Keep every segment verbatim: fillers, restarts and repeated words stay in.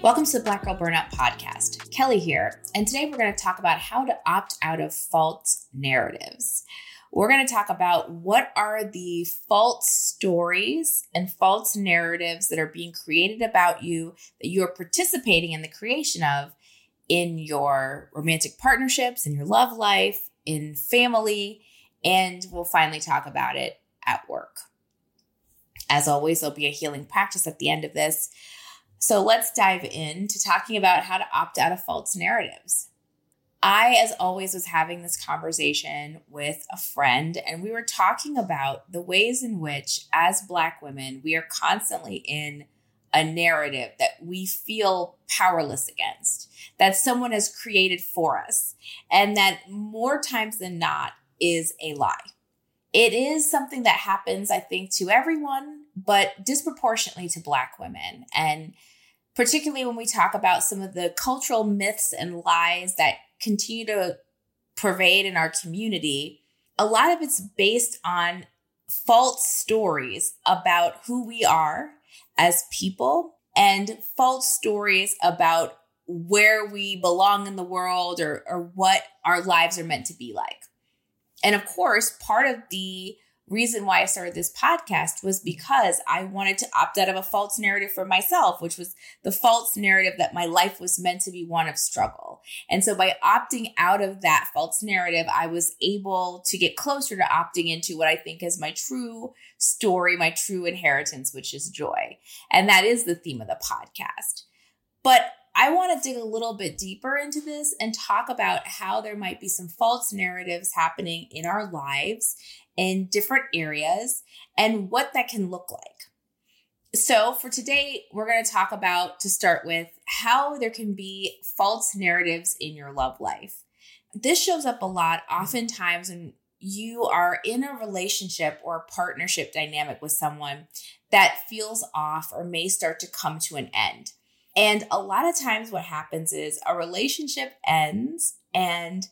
Welcome to the Black Girl Burnout Podcast. Kelly here, and today we're going to talk about how to opt out of false narratives. We're going to talk about what are the false stories and false narratives that are being created about you that you're participating in the creation of in your romantic partnerships, in your love life, in family, and we'll finally talk about it at work. As always, there'll be a healing practice at the end of this. So let's dive into talking about how to opt out of false narratives. I, as always, was having this conversation with a friend, and we were talking about the ways in which, as Black women, we are constantly in a narrative that we feel powerless against, that someone has created for us, and that more times than not is a lie. It is something that happens, I think, to everyone, but disproportionately to Black women, and particularly when we talk about some of the cultural myths and lies that continue to pervade in our community, a lot of it's based on false stories about who we are as people and false stories about where we belong in the world or, or what our lives are meant to be like. And of course, part of the reason why I started this podcast was because I wanted to opt out of a false narrative for myself, which was the false narrative that my life was meant to be one of struggle. And so by opting out of that false narrative, I was able to get closer to opting into what I think is my true story, my true inheritance, which is joy. And that is the theme of the podcast. But I want to dig a little bit deeper into this and talk about how there might be some false narratives happening in our lives in different areas and what that can look like. So for today, we're going to talk about, to start with, how there can be false narratives in your love life. This shows up a lot oftentimes when you are in a relationship or a partnership dynamic with someone that feels off or may start to come to an end. And a lot of times what happens is a relationship ends and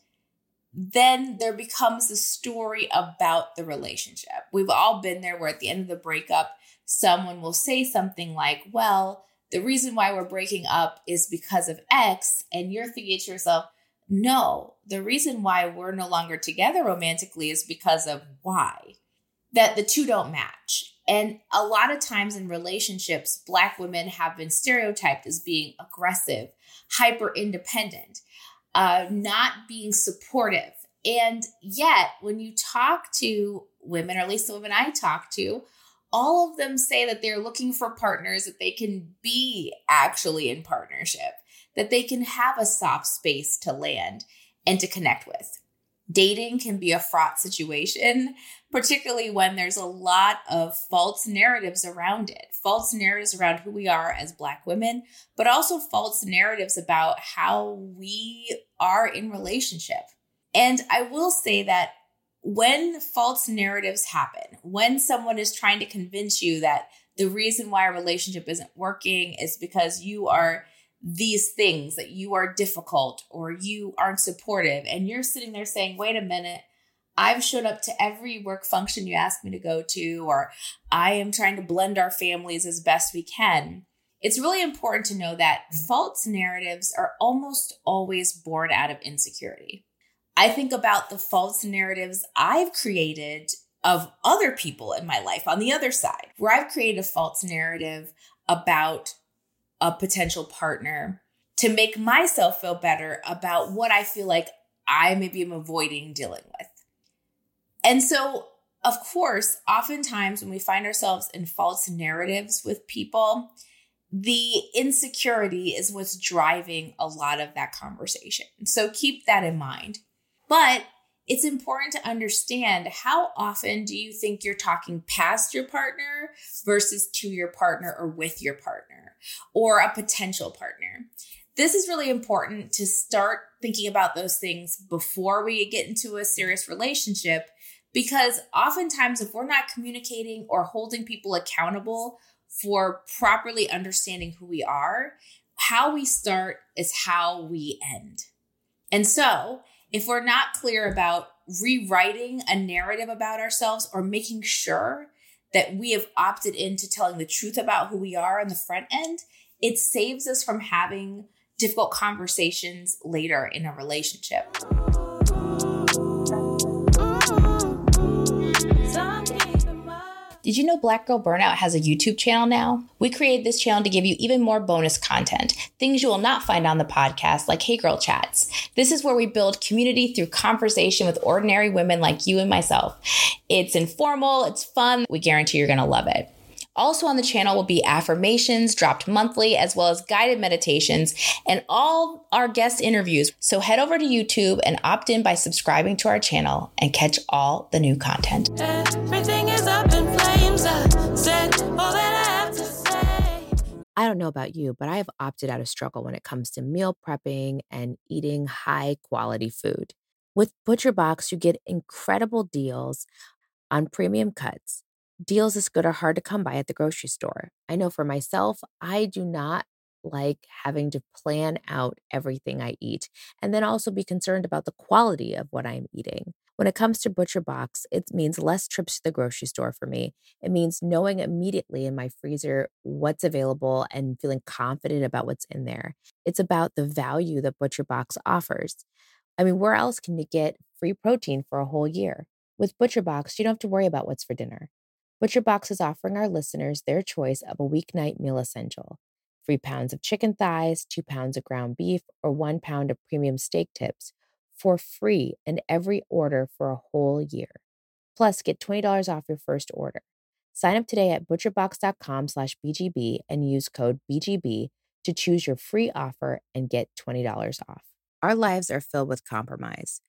then there becomes a story about the relationship. We've all been there where at the end of the breakup, someone will say something like, well, the reason why we're breaking up is because of X. And you're thinking to yourself, no, the reason why we're no longer together romantically is because of Y. That the two don't match. And a lot of times in relationships, Black women have been stereotyped as being aggressive, hyper-independent, uh, not being supportive. And yet, when you talk to women, or at least the women I talk to, all of them say that they're looking for partners that they can be actually in partnership, that they can have a soft space to land and to connect with. Dating can be a fraught situation, particularly when there's a lot of false narratives around it, false narratives around who we are as Black women, but also false narratives about how we are in relationship. And I will say that when false narratives happen, when someone is trying to convince you that the reason why a relationship isn't working is because you are these things, that you are difficult or you aren't supportive, and you're sitting there saying, wait a minute, I've showed up to every work function you asked me to go to, or I am trying to blend our families as best we can. It's really important to know that false narratives are almost always born out of insecurity. I think about the false narratives I've created of other people in my life on the other side, where I've created a false narrative about a potential partner to make myself feel better about what I feel like I maybe am avoiding dealing with. And so, of course, oftentimes when we find ourselves in false narratives with people, the insecurity is what's driving a lot of that conversation. So keep that in mind. But it's important to understand how often do you think you're talking past your partner versus to your partner or with your partner or a potential partner. This is really important to start thinking about those things before we get into a serious relationship, because oftentimes if we're not communicating or holding people accountable for properly understanding who we are, how we start is how we end. And so if we're not clear about rewriting a narrative about ourselves or making sure that we have opted into telling the truth about who we are on the front end, it saves us from having difficult conversations later in a relationship. Did you know Black Girl Burnout has a YouTube channel now? We created this channel to give you even more bonus content, things you will not find on the podcast, like Hey Girl Chats. This is where we build community through conversation with ordinary women like you and myself. It's informal, it's fun. We guarantee you're going to love it. Also on the channel will be affirmations dropped monthly, as well as guided meditations and all our guest interviews. So head over to YouTube and opt in by subscribing to our channel and catch all the new content. Everything is up in flames. I said all that I have to say. I don't know about you, but I have opted out of struggle when it comes to meal prepping and eating high quality food. With ButcherBox, you get incredible deals on premium cuts. Deals this good are hard to come by at the grocery store. I know for myself, I do not like having to plan out everything I eat and then also be concerned about the quality of what I'm eating. When it comes to ButcherBox, it means less trips to the grocery store for me. It means knowing immediately in my freezer what's available and feeling confident about what's in there. It's about the value that ButcherBox offers. I mean, where else can you get free protein for a whole year? With ButcherBox, you don't have to worry about what's for dinner. ButcherBox is offering our listeners their choice of a weeknight meal essential. Three pounds of chicken thighs, two pounds of ground beef, or one pound of premium steak tips for free in every order for a whole year. Plus, get twenty dollars off your first order. Sign up today at ButcherBox.com slash BGB and use code B G B to choose your free offer and get twenty dollars off. Our lives are filled with compromise,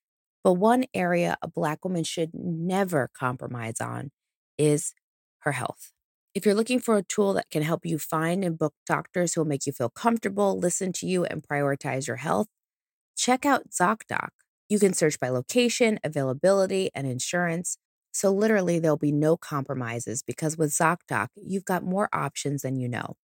but one area a Black woman should never compromise on is her health. If you're looking for a tool that can help you find and book doctors who will make you feel comfortable, listen to you, and prioritize your health, check out ZocDoc. You can search by location, availability, and insurance. So literally, there'll be no compromises because with ZocDoc, you've got more options than you know.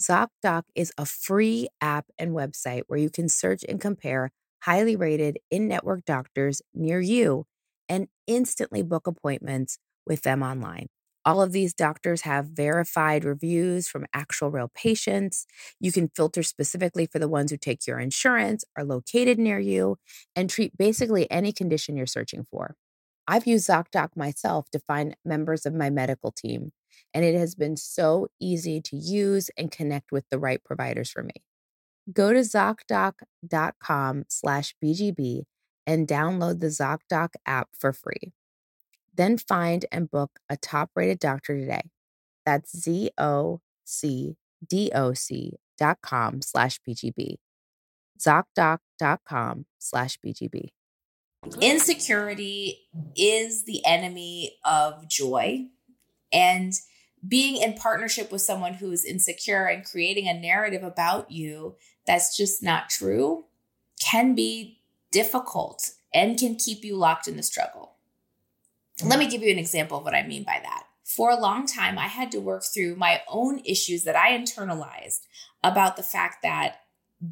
ZocDoc is a free app and website where you can search and compare highly rated in-network doctors near you and instantly book appointments with them online. All of these doctors have verified reviews from actual real patients. You can filter specifically for the ones who take your insurance, are located near you, and treat basically any condition you're searching for. I've used ZocDoc myself to find members of my medical team, and it has been so easy to use and connect with the right providers for me. Go to ZocDoc.com slash BGB and download the ZocDoc app for free. Then find and book a top-rated doctor today. That's Z-O-C-D-O-C dot com slash B G B. ZocDoc dot com slash B G B. Insecurity is the enemy of joy. And being in partnership with someone who is insecure and creating a narrative about you that's just not true can be difficult and can keep you locked in the struggle. Let me give you an example of what I mean by that. For a long time, I had to work through my own issues that I internalized about the fact that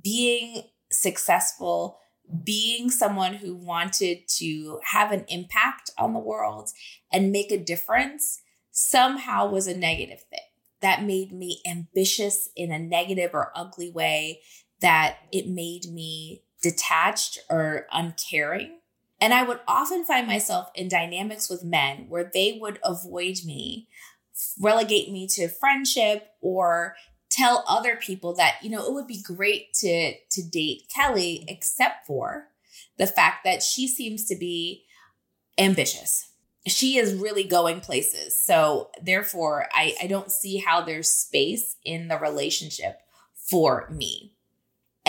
being successful, being someone who wanted to have an impact on the world and make a difference somehow was a negative thing. That made me ambitious in a negative or ugly way, that it made me detached or uncaring. And I would often find myself in dynamics with men where they would avoid me, relegate me to friendship, or tell other people that, you know, it would be great to, to date Kelly, except for the fact that she seems to be ambitious. She is really going places. So therefore, I, I don't see how there's space in the relationship for me.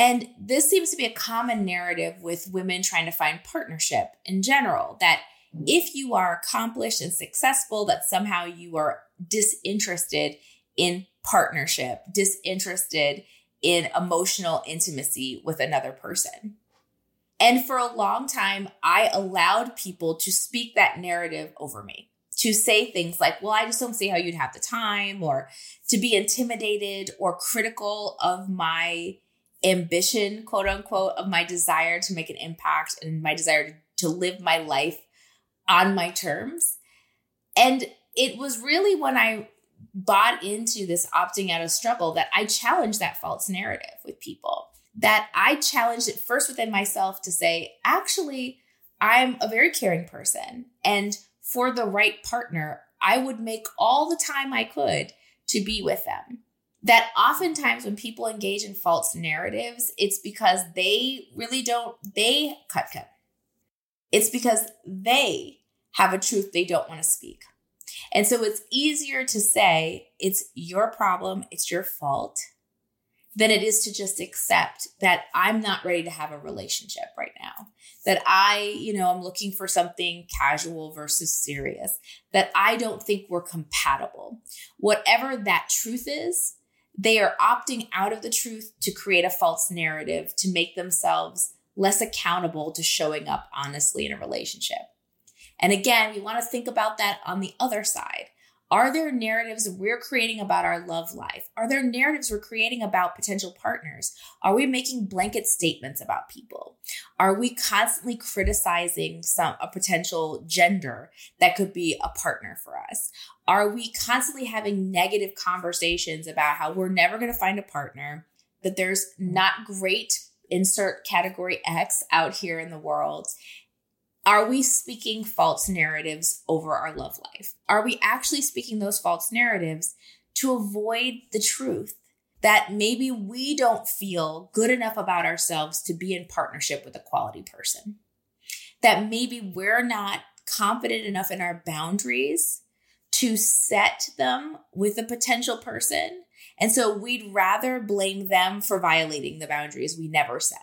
And this seems to be a common narrative with women trying to find partnership in general, that if you are accomplished and successful, that somehow you are disinterested in partnership, disinterested in emotional intimacy with another person. And for a long time, I allowed people to speak that narrative over me, to say things like, well, I just don't see how you'd have the time, or to be intimidated or critical of my ambition, quote unquote, of my desire to make an impact and my desire to live my life on my terms. And it was really when I bought into this opting out of struggle that I challenged that false narrative with people, that I challenged it first within myself to say, actually, I'm a very caring person. And for the right partner, I would make all the time I could to be with them. That oftentimes when people engage in false narratives, it's because they really don't, they cut them. It's because they have a truth they don't want to speak. And so it's easier to say it's your problem, it's your fault, than it is to just accept that I'm not ready to have a relationship right now, that I, you know, I'm looking for something casual versus serious, that I don't think we're compatible. Whatever that truth is, they are opting out of the truth to create a false narrative, to make themselves less accountable to showing up honestly in a relationship. And again, we want to think about that on the other side. Are there narratives we're creating about our love life? Are there narratives we're creating about potential partners? Are we making blanket statements about people? Are we constantly criticizing some a potential gender that could be a partner for us? Are we constantly having negative conversations about how we're never going to find a partner, that there's not great, insert category X out here in the world? Are we speaking false narratives over our love life? Are we actually speaking those false narratives to avoid the truth that maybe we don't feel good enough about ourselves to be in partnership with a quality person? That maybe we're not confident enough in our boundaries to set them with a potential person. And so we'd rather blame them for violating the boundaries we never set.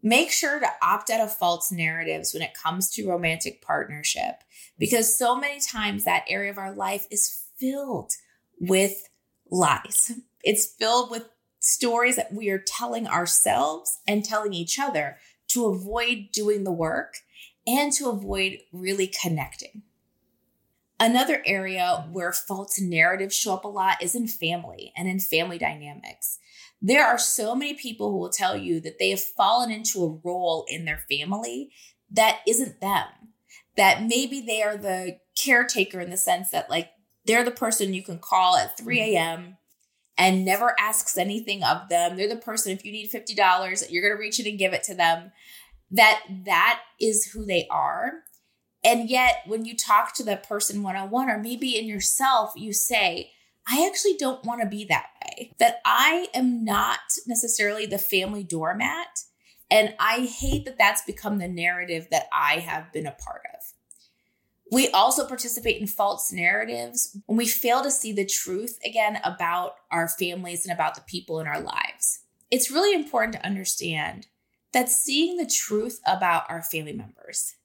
Make sure to opt out of false narratives when it comes to romantic partnership, because so many times that area of our life is filled with lies. It's filled with stories that we are telling ourselves and telling each other to avoid doing the work and to avoid really connecting. Another area where false narratives show up a lot is in family and in family dynamics. There are so many people who will tell you that they have fallen into a role in their family that isn't them, that maybe they are the caretaker in the sense that, like, they're the person you can call at three a.m. and never asks anything of them. They're the person, if you need fifty dollars, you're going to reach in and give it to them, that that is who they are. And yet when you talk to that person one-on-one, or maybe in yourself, you say, I actually don't want to be that way, that I am not necessarily the family doormat. And I hate that that's become the narrative that I have been a part of. We also participate in false narratives when we fail to see the truth, again, about our families and about the people in our lives. It's really important to understand that seeing the truth about our family members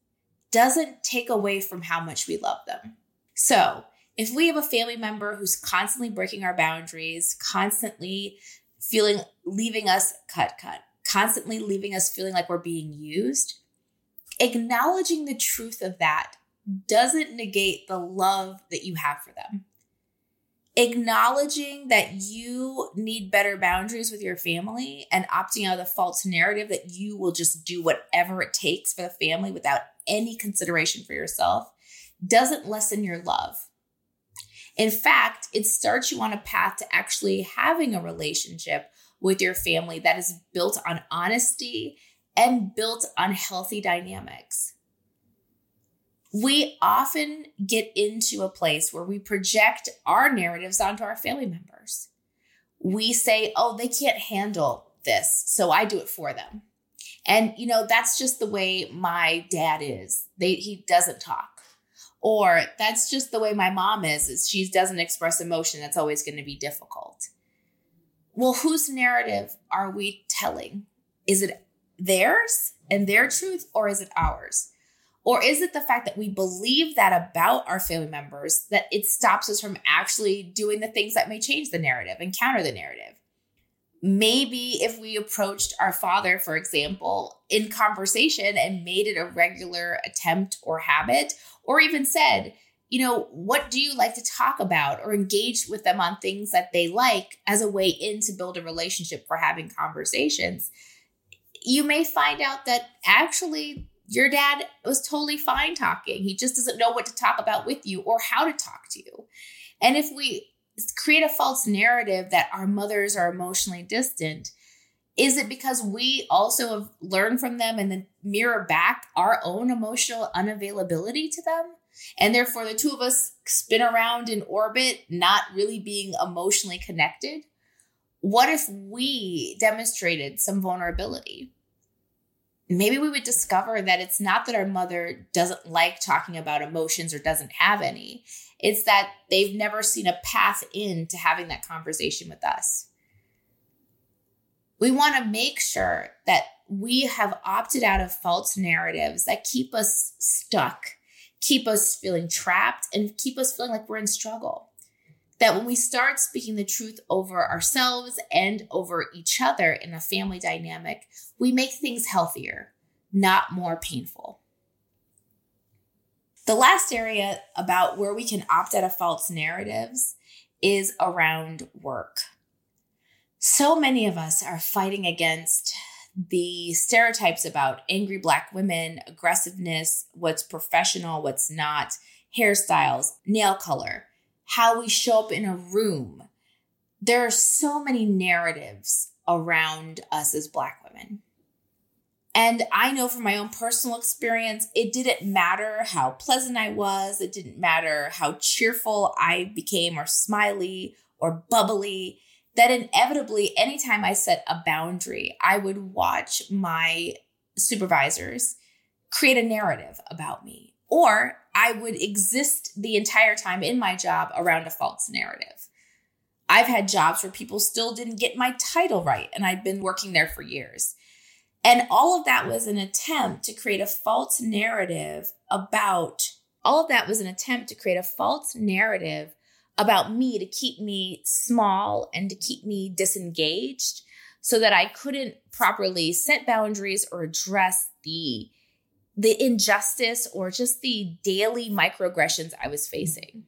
doesn't take away from how much we love them. So if we have a family member who's constantly breaking our boundaries, constantly feeling, leaving us cut, cut, constantly leaving us feeling like we're being used, acknowledging the truth of that doesn't negate the love that you have for them. Acknowledging that you need better boundaries with your family and opting out of the false narrative that you will just do whatever it takes for the family without any consideration for yourself doesn't lessen your love. In fact, it starts you on a path to actually having a relationship with your family that is built on honesty and built on healthy dynamics. We often get into a place where we project our narratives onto our family members. We say, oh, they can't handle this, so I do it for them. And, you know, that's just the way my dad is. They, he doesn't talk. Or that's just the way my mom is, is she doesn't express emotion. That's always going to be difficult. well, whose narrative are we telling? Is it theirs and their truth, or is it ours? Or is it the fact that we believe that about our family members that it stops us from actually doing the things that may change the narrative and counter the narrative? Maybe if we approached our father, for example, in conversation and made it a regular attempt or habit, or even said, you know, what do you like to talk about, or engage with them on things that they like as a way in to build a relationship for having conversations, you may find out that actually your dad was totally fine talking. He just doesn't know what to talk about with you or how to talk to you. And if we create a false narrative that our mothers are emotionally distant, is it because we also have learned from them and then mirror back our own emotional unavailability to them? And therefore, the two of us spin around in orbit, not really being emotionally connected. What if we demonstrated some vulnerability? Maybe we would discover that it's not that our mother doesn't like talking about emotions or doesn't have any. It's that they've never seen a path into having that conversation with us. We want to make sure that we have opted out of false narratives that keep us stuck, keep us feeling trapped, and keep us feeling like we're in struggle. That when we start speaking the truth over ourselves and over each other in a family dynamic, we make things healthier, not more painful. The last area about where we can opt out of false narratives is around work. So many of us are fighting against the stereotypes about angry Black women, aggressiveness, what's professional, what's not, hairstyles, nail color, how we show up in a room. There are so many narratives around us as Black women. And I know from my own personal experience, it didn't matter how pleasant I was. It didn't matter how cheerful I became or smiley or bubbly, that inevitably, anytime I set a boundary, I would watch my supervisors create a narrative about me, or I would exist the entire time in my job around a false narrative. I've had jobs where people still didn't get my title right, and I'd been working there for years. And all of that was an attempt to create a false narrative about, all of that was an attempt to create a false narrative about me to keep me small and to keep me disengaged so that I couldn't properly set boundaries or address the, the injustice or just the daily microaggressions I was facing.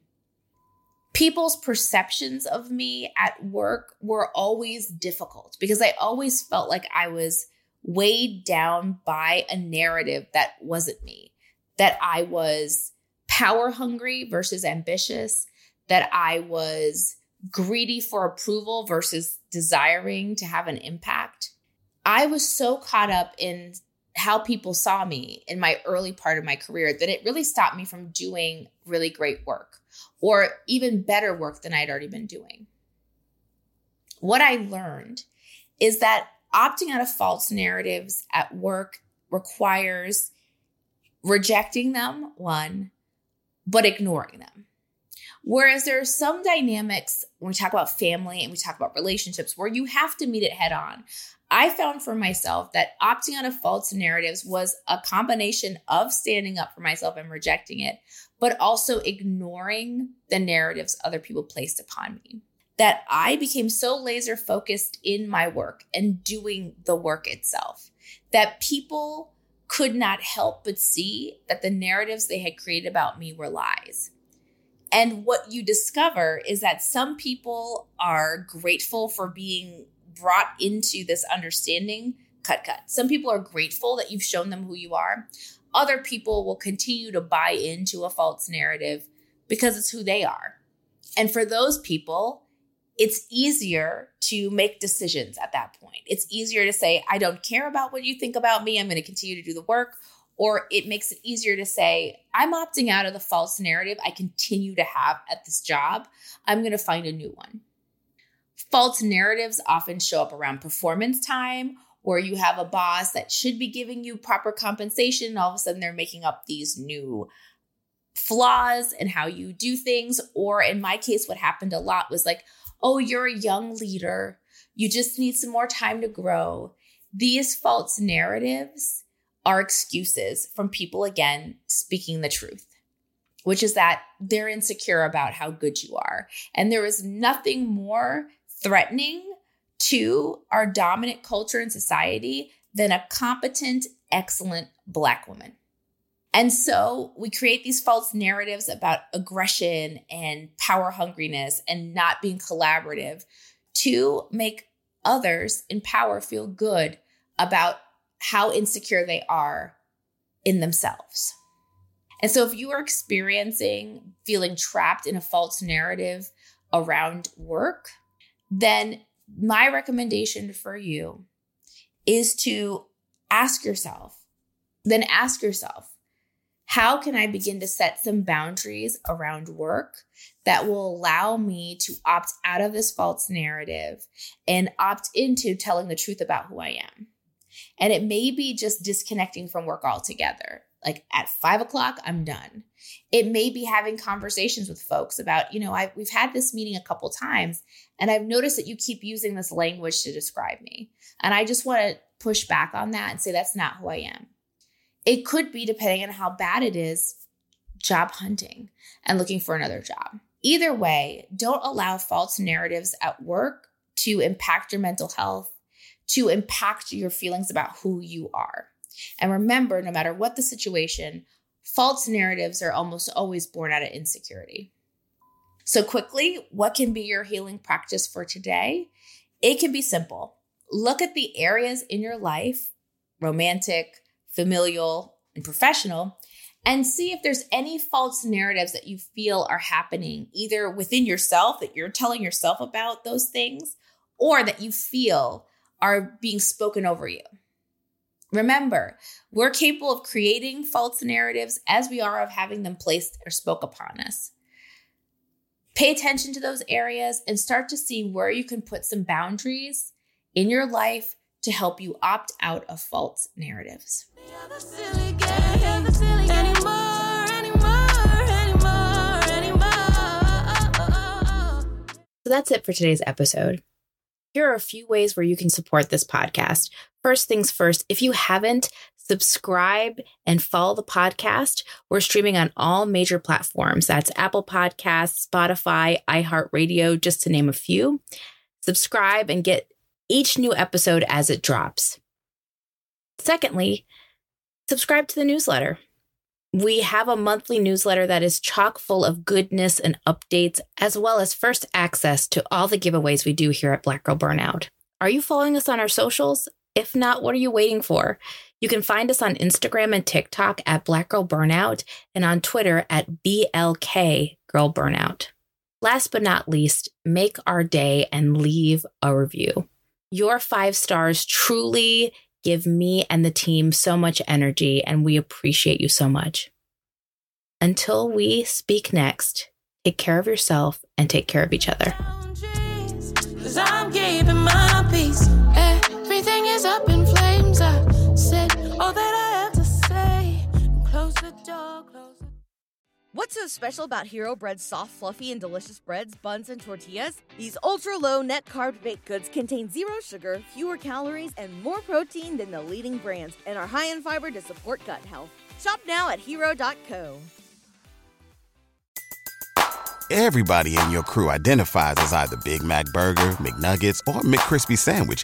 People's perceptions of me at work were always difficult because I always felt like I was weighed down by a narrative that wasn't me, that I was power hungry versus ambitious, that I was greedy for approval versus desiring to have an impact. I was so caught up in how people saw me in my early part of my career that it really stopped me from doing really great work or even better work than I'd already been doing. What I learned is that opting out of false narratives at work requires rejecting them, one, but ignoring them. Whereas there are some dynamics when we talk about family and we talk about relationships where you have to meet it head on. I found for myself that opting out of false narratives was a combination of standing up for myself and rejecting it, but also ignoring the narratives other people placed upon me. That I became so laser focused in my work and doing the work itself that people could not help but see that the narratives they had created about me were lies. And what you discover is that some people are grateful for being brought into this understanding, cut, cut. Some people are grateful that you've shown them who you are. Other people will continue to buy into a false narrative because it's who they are. And for those people, it's easier to make decisions at that point. It's easier to say, I don't care about what you think about me. I'm going to continue to do the work. Or it makes it easier to say, I'm opting out of the false narrative I continue to have at this job. I'm going to find a new one. False narratives often show up around performance time, or you have a boss that should be giving you proper compensation, and all of a sudden they're making up these new flaws in how you do things. Or in my case, what happened a lot was like, oh, you're a young leader. You just need some more time to grow. These false narratives are excuses from people, again, speaking the truth, which is that they're insecure about how good you are. And there is nothing more threatening to our dominant culture and society than a competent, excellent Black woman. And so we create these false narratives about aggression and power hungriness and not being collaborative to make others in power feel good about how insecure they are in themselves. And so if you are experiencing feeling trapped in a false narrative around work, then my recommendation for you is to ask yourself, then ask yourself, how can I begin to set some boundaries around work that will allow me to opt out of this false narrative and opt into telling the truth about who I am? And it may be just disconnecting from work altogether. Like at five o'clock, I'm done. It may be having conversations with folks about, you know, I've, we've had this meeting a couple times and I've noticed that you keep using this language to describe me. And I just want to push back on that and say, that's not who I am. It could be, depending on how bad it is, job hunting and looking for another job. Either way, don't allow false narratives at work to impact your mental health, to impact your feelings about who you are. And remember, no matter what the situation, false narratives are almost always born out of insecurity. So quickly, what can be your healing practice for today? It can be simple. Look at the areas in your life, romantic, familial, and professional, and see if there's any false narratives that you feel are happening either within yourself that you're telling yourself about those things or that you feel are being spoken over you. Remember, we're capable of creating false narratives as we are of having them placed or spoke upon us. Pay attention to those areas and start to see where you can put some boundaries in your life to help you opt out of false narratives. So that's it for today's episode. Here are a few ways where you can support this podcast. First things first, if you haven't, subscribe and follow the podcast. We're streaming on all major platforms. That's Apple Podcasts, Spotify, iHeartRadio, just to name a few. Subscribe and get each new episode as it drops. Secondly, subscribe to the newsletter. We have a monthly newsletter that is chock full of goodness and updates, as well as first access to all the giveaways we do here at Black Girl Burnout. Are you following us on our socials? If not, what are you waiting for? You can find us on Instagram and TikTok at Black Girl Burnout and on Twitter at B L K Girl Burnout. Last but not least, make our day and leave a review. Your five stars truly give me and the team so much energy, and we appreciate you so much. Until we speak next, take care of yourself and take care of each other. Cause I'm keeping my peace. Everything is up in flames. I said all that I had to say. Close the door, close the door. What's so special about Hero Bread's soft, fluffy, and delicious breads, buns, and tortillas? These ultra-low net-carb baked goods contain zero sugar, fewer calories, and more protein than the leading brands, and are high in fiber to support gut health. Shop now at hero dot co. Everybody in your crew identifies as either Big Mac Burger, McNuggets, or McCrispy Sandwich,